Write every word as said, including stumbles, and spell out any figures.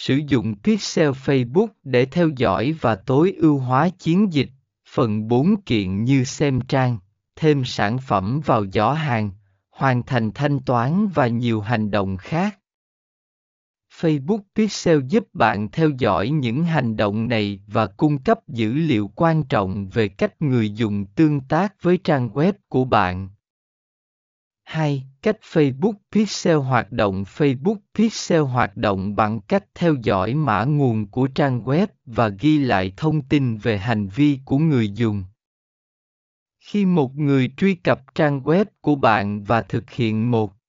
Sử dụng Pixel Facebook để theo dõi và tối ưu hóa chiến dịch. Phần bốn kiện như xem trang, thêm sản phẩm vào giỏ hàng, hoàn thành thanh toán và nhiều hành động khác. Facebook Pixel giúp bạn theo dõi những hành động này và cung cấp dữ liệu quan trọng về cách người dùng tương tác với trang web của bạn. hai. Cách Facebook Pixel hoạt động. Facebook Pixel hoạt động bằng cách theo dõi mã nguồn của trang web và ghi lại thông tin về hành vi của người dùng. Khi một người truy cập trang web của bạn và thực hiện một